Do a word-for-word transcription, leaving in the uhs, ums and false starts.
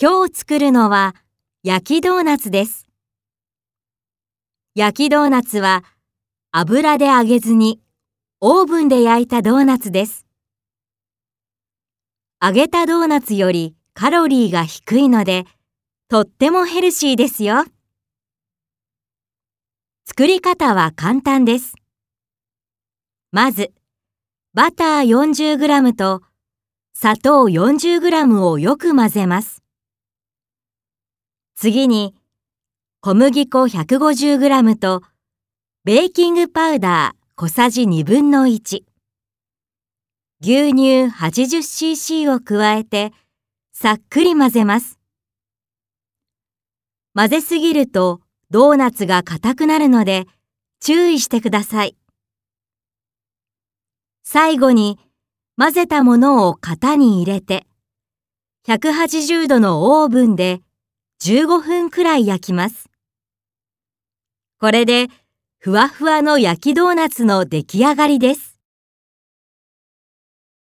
今日作るのは焼きドーナツです。焼きドーナツは油で揚げずにオーブンで焼いたドーナツです。揚げたドーナツよりカロリーが低いのでとってもヘルシーですよ。作り方は簡単です。まずバター よんじゅうグラム と砂糖 よんじゅうグラム をよく混ぜます。次に、小麦粉 ひゃくごじゅうグラム と、ベーキングパウダー小さじにぶんのいち、牛乳 はちじゅっシーシー を加えて、さっくり混ぜます。混ぜすぎるとドーナツが固くなるので、注意してください。最後に、混ぜたものを型に入れて、ひゃくはちじゅうどのオーブンで、じゅうごふんくらい焼きます。これでふわふわの焼きドーナツの出来上がりです。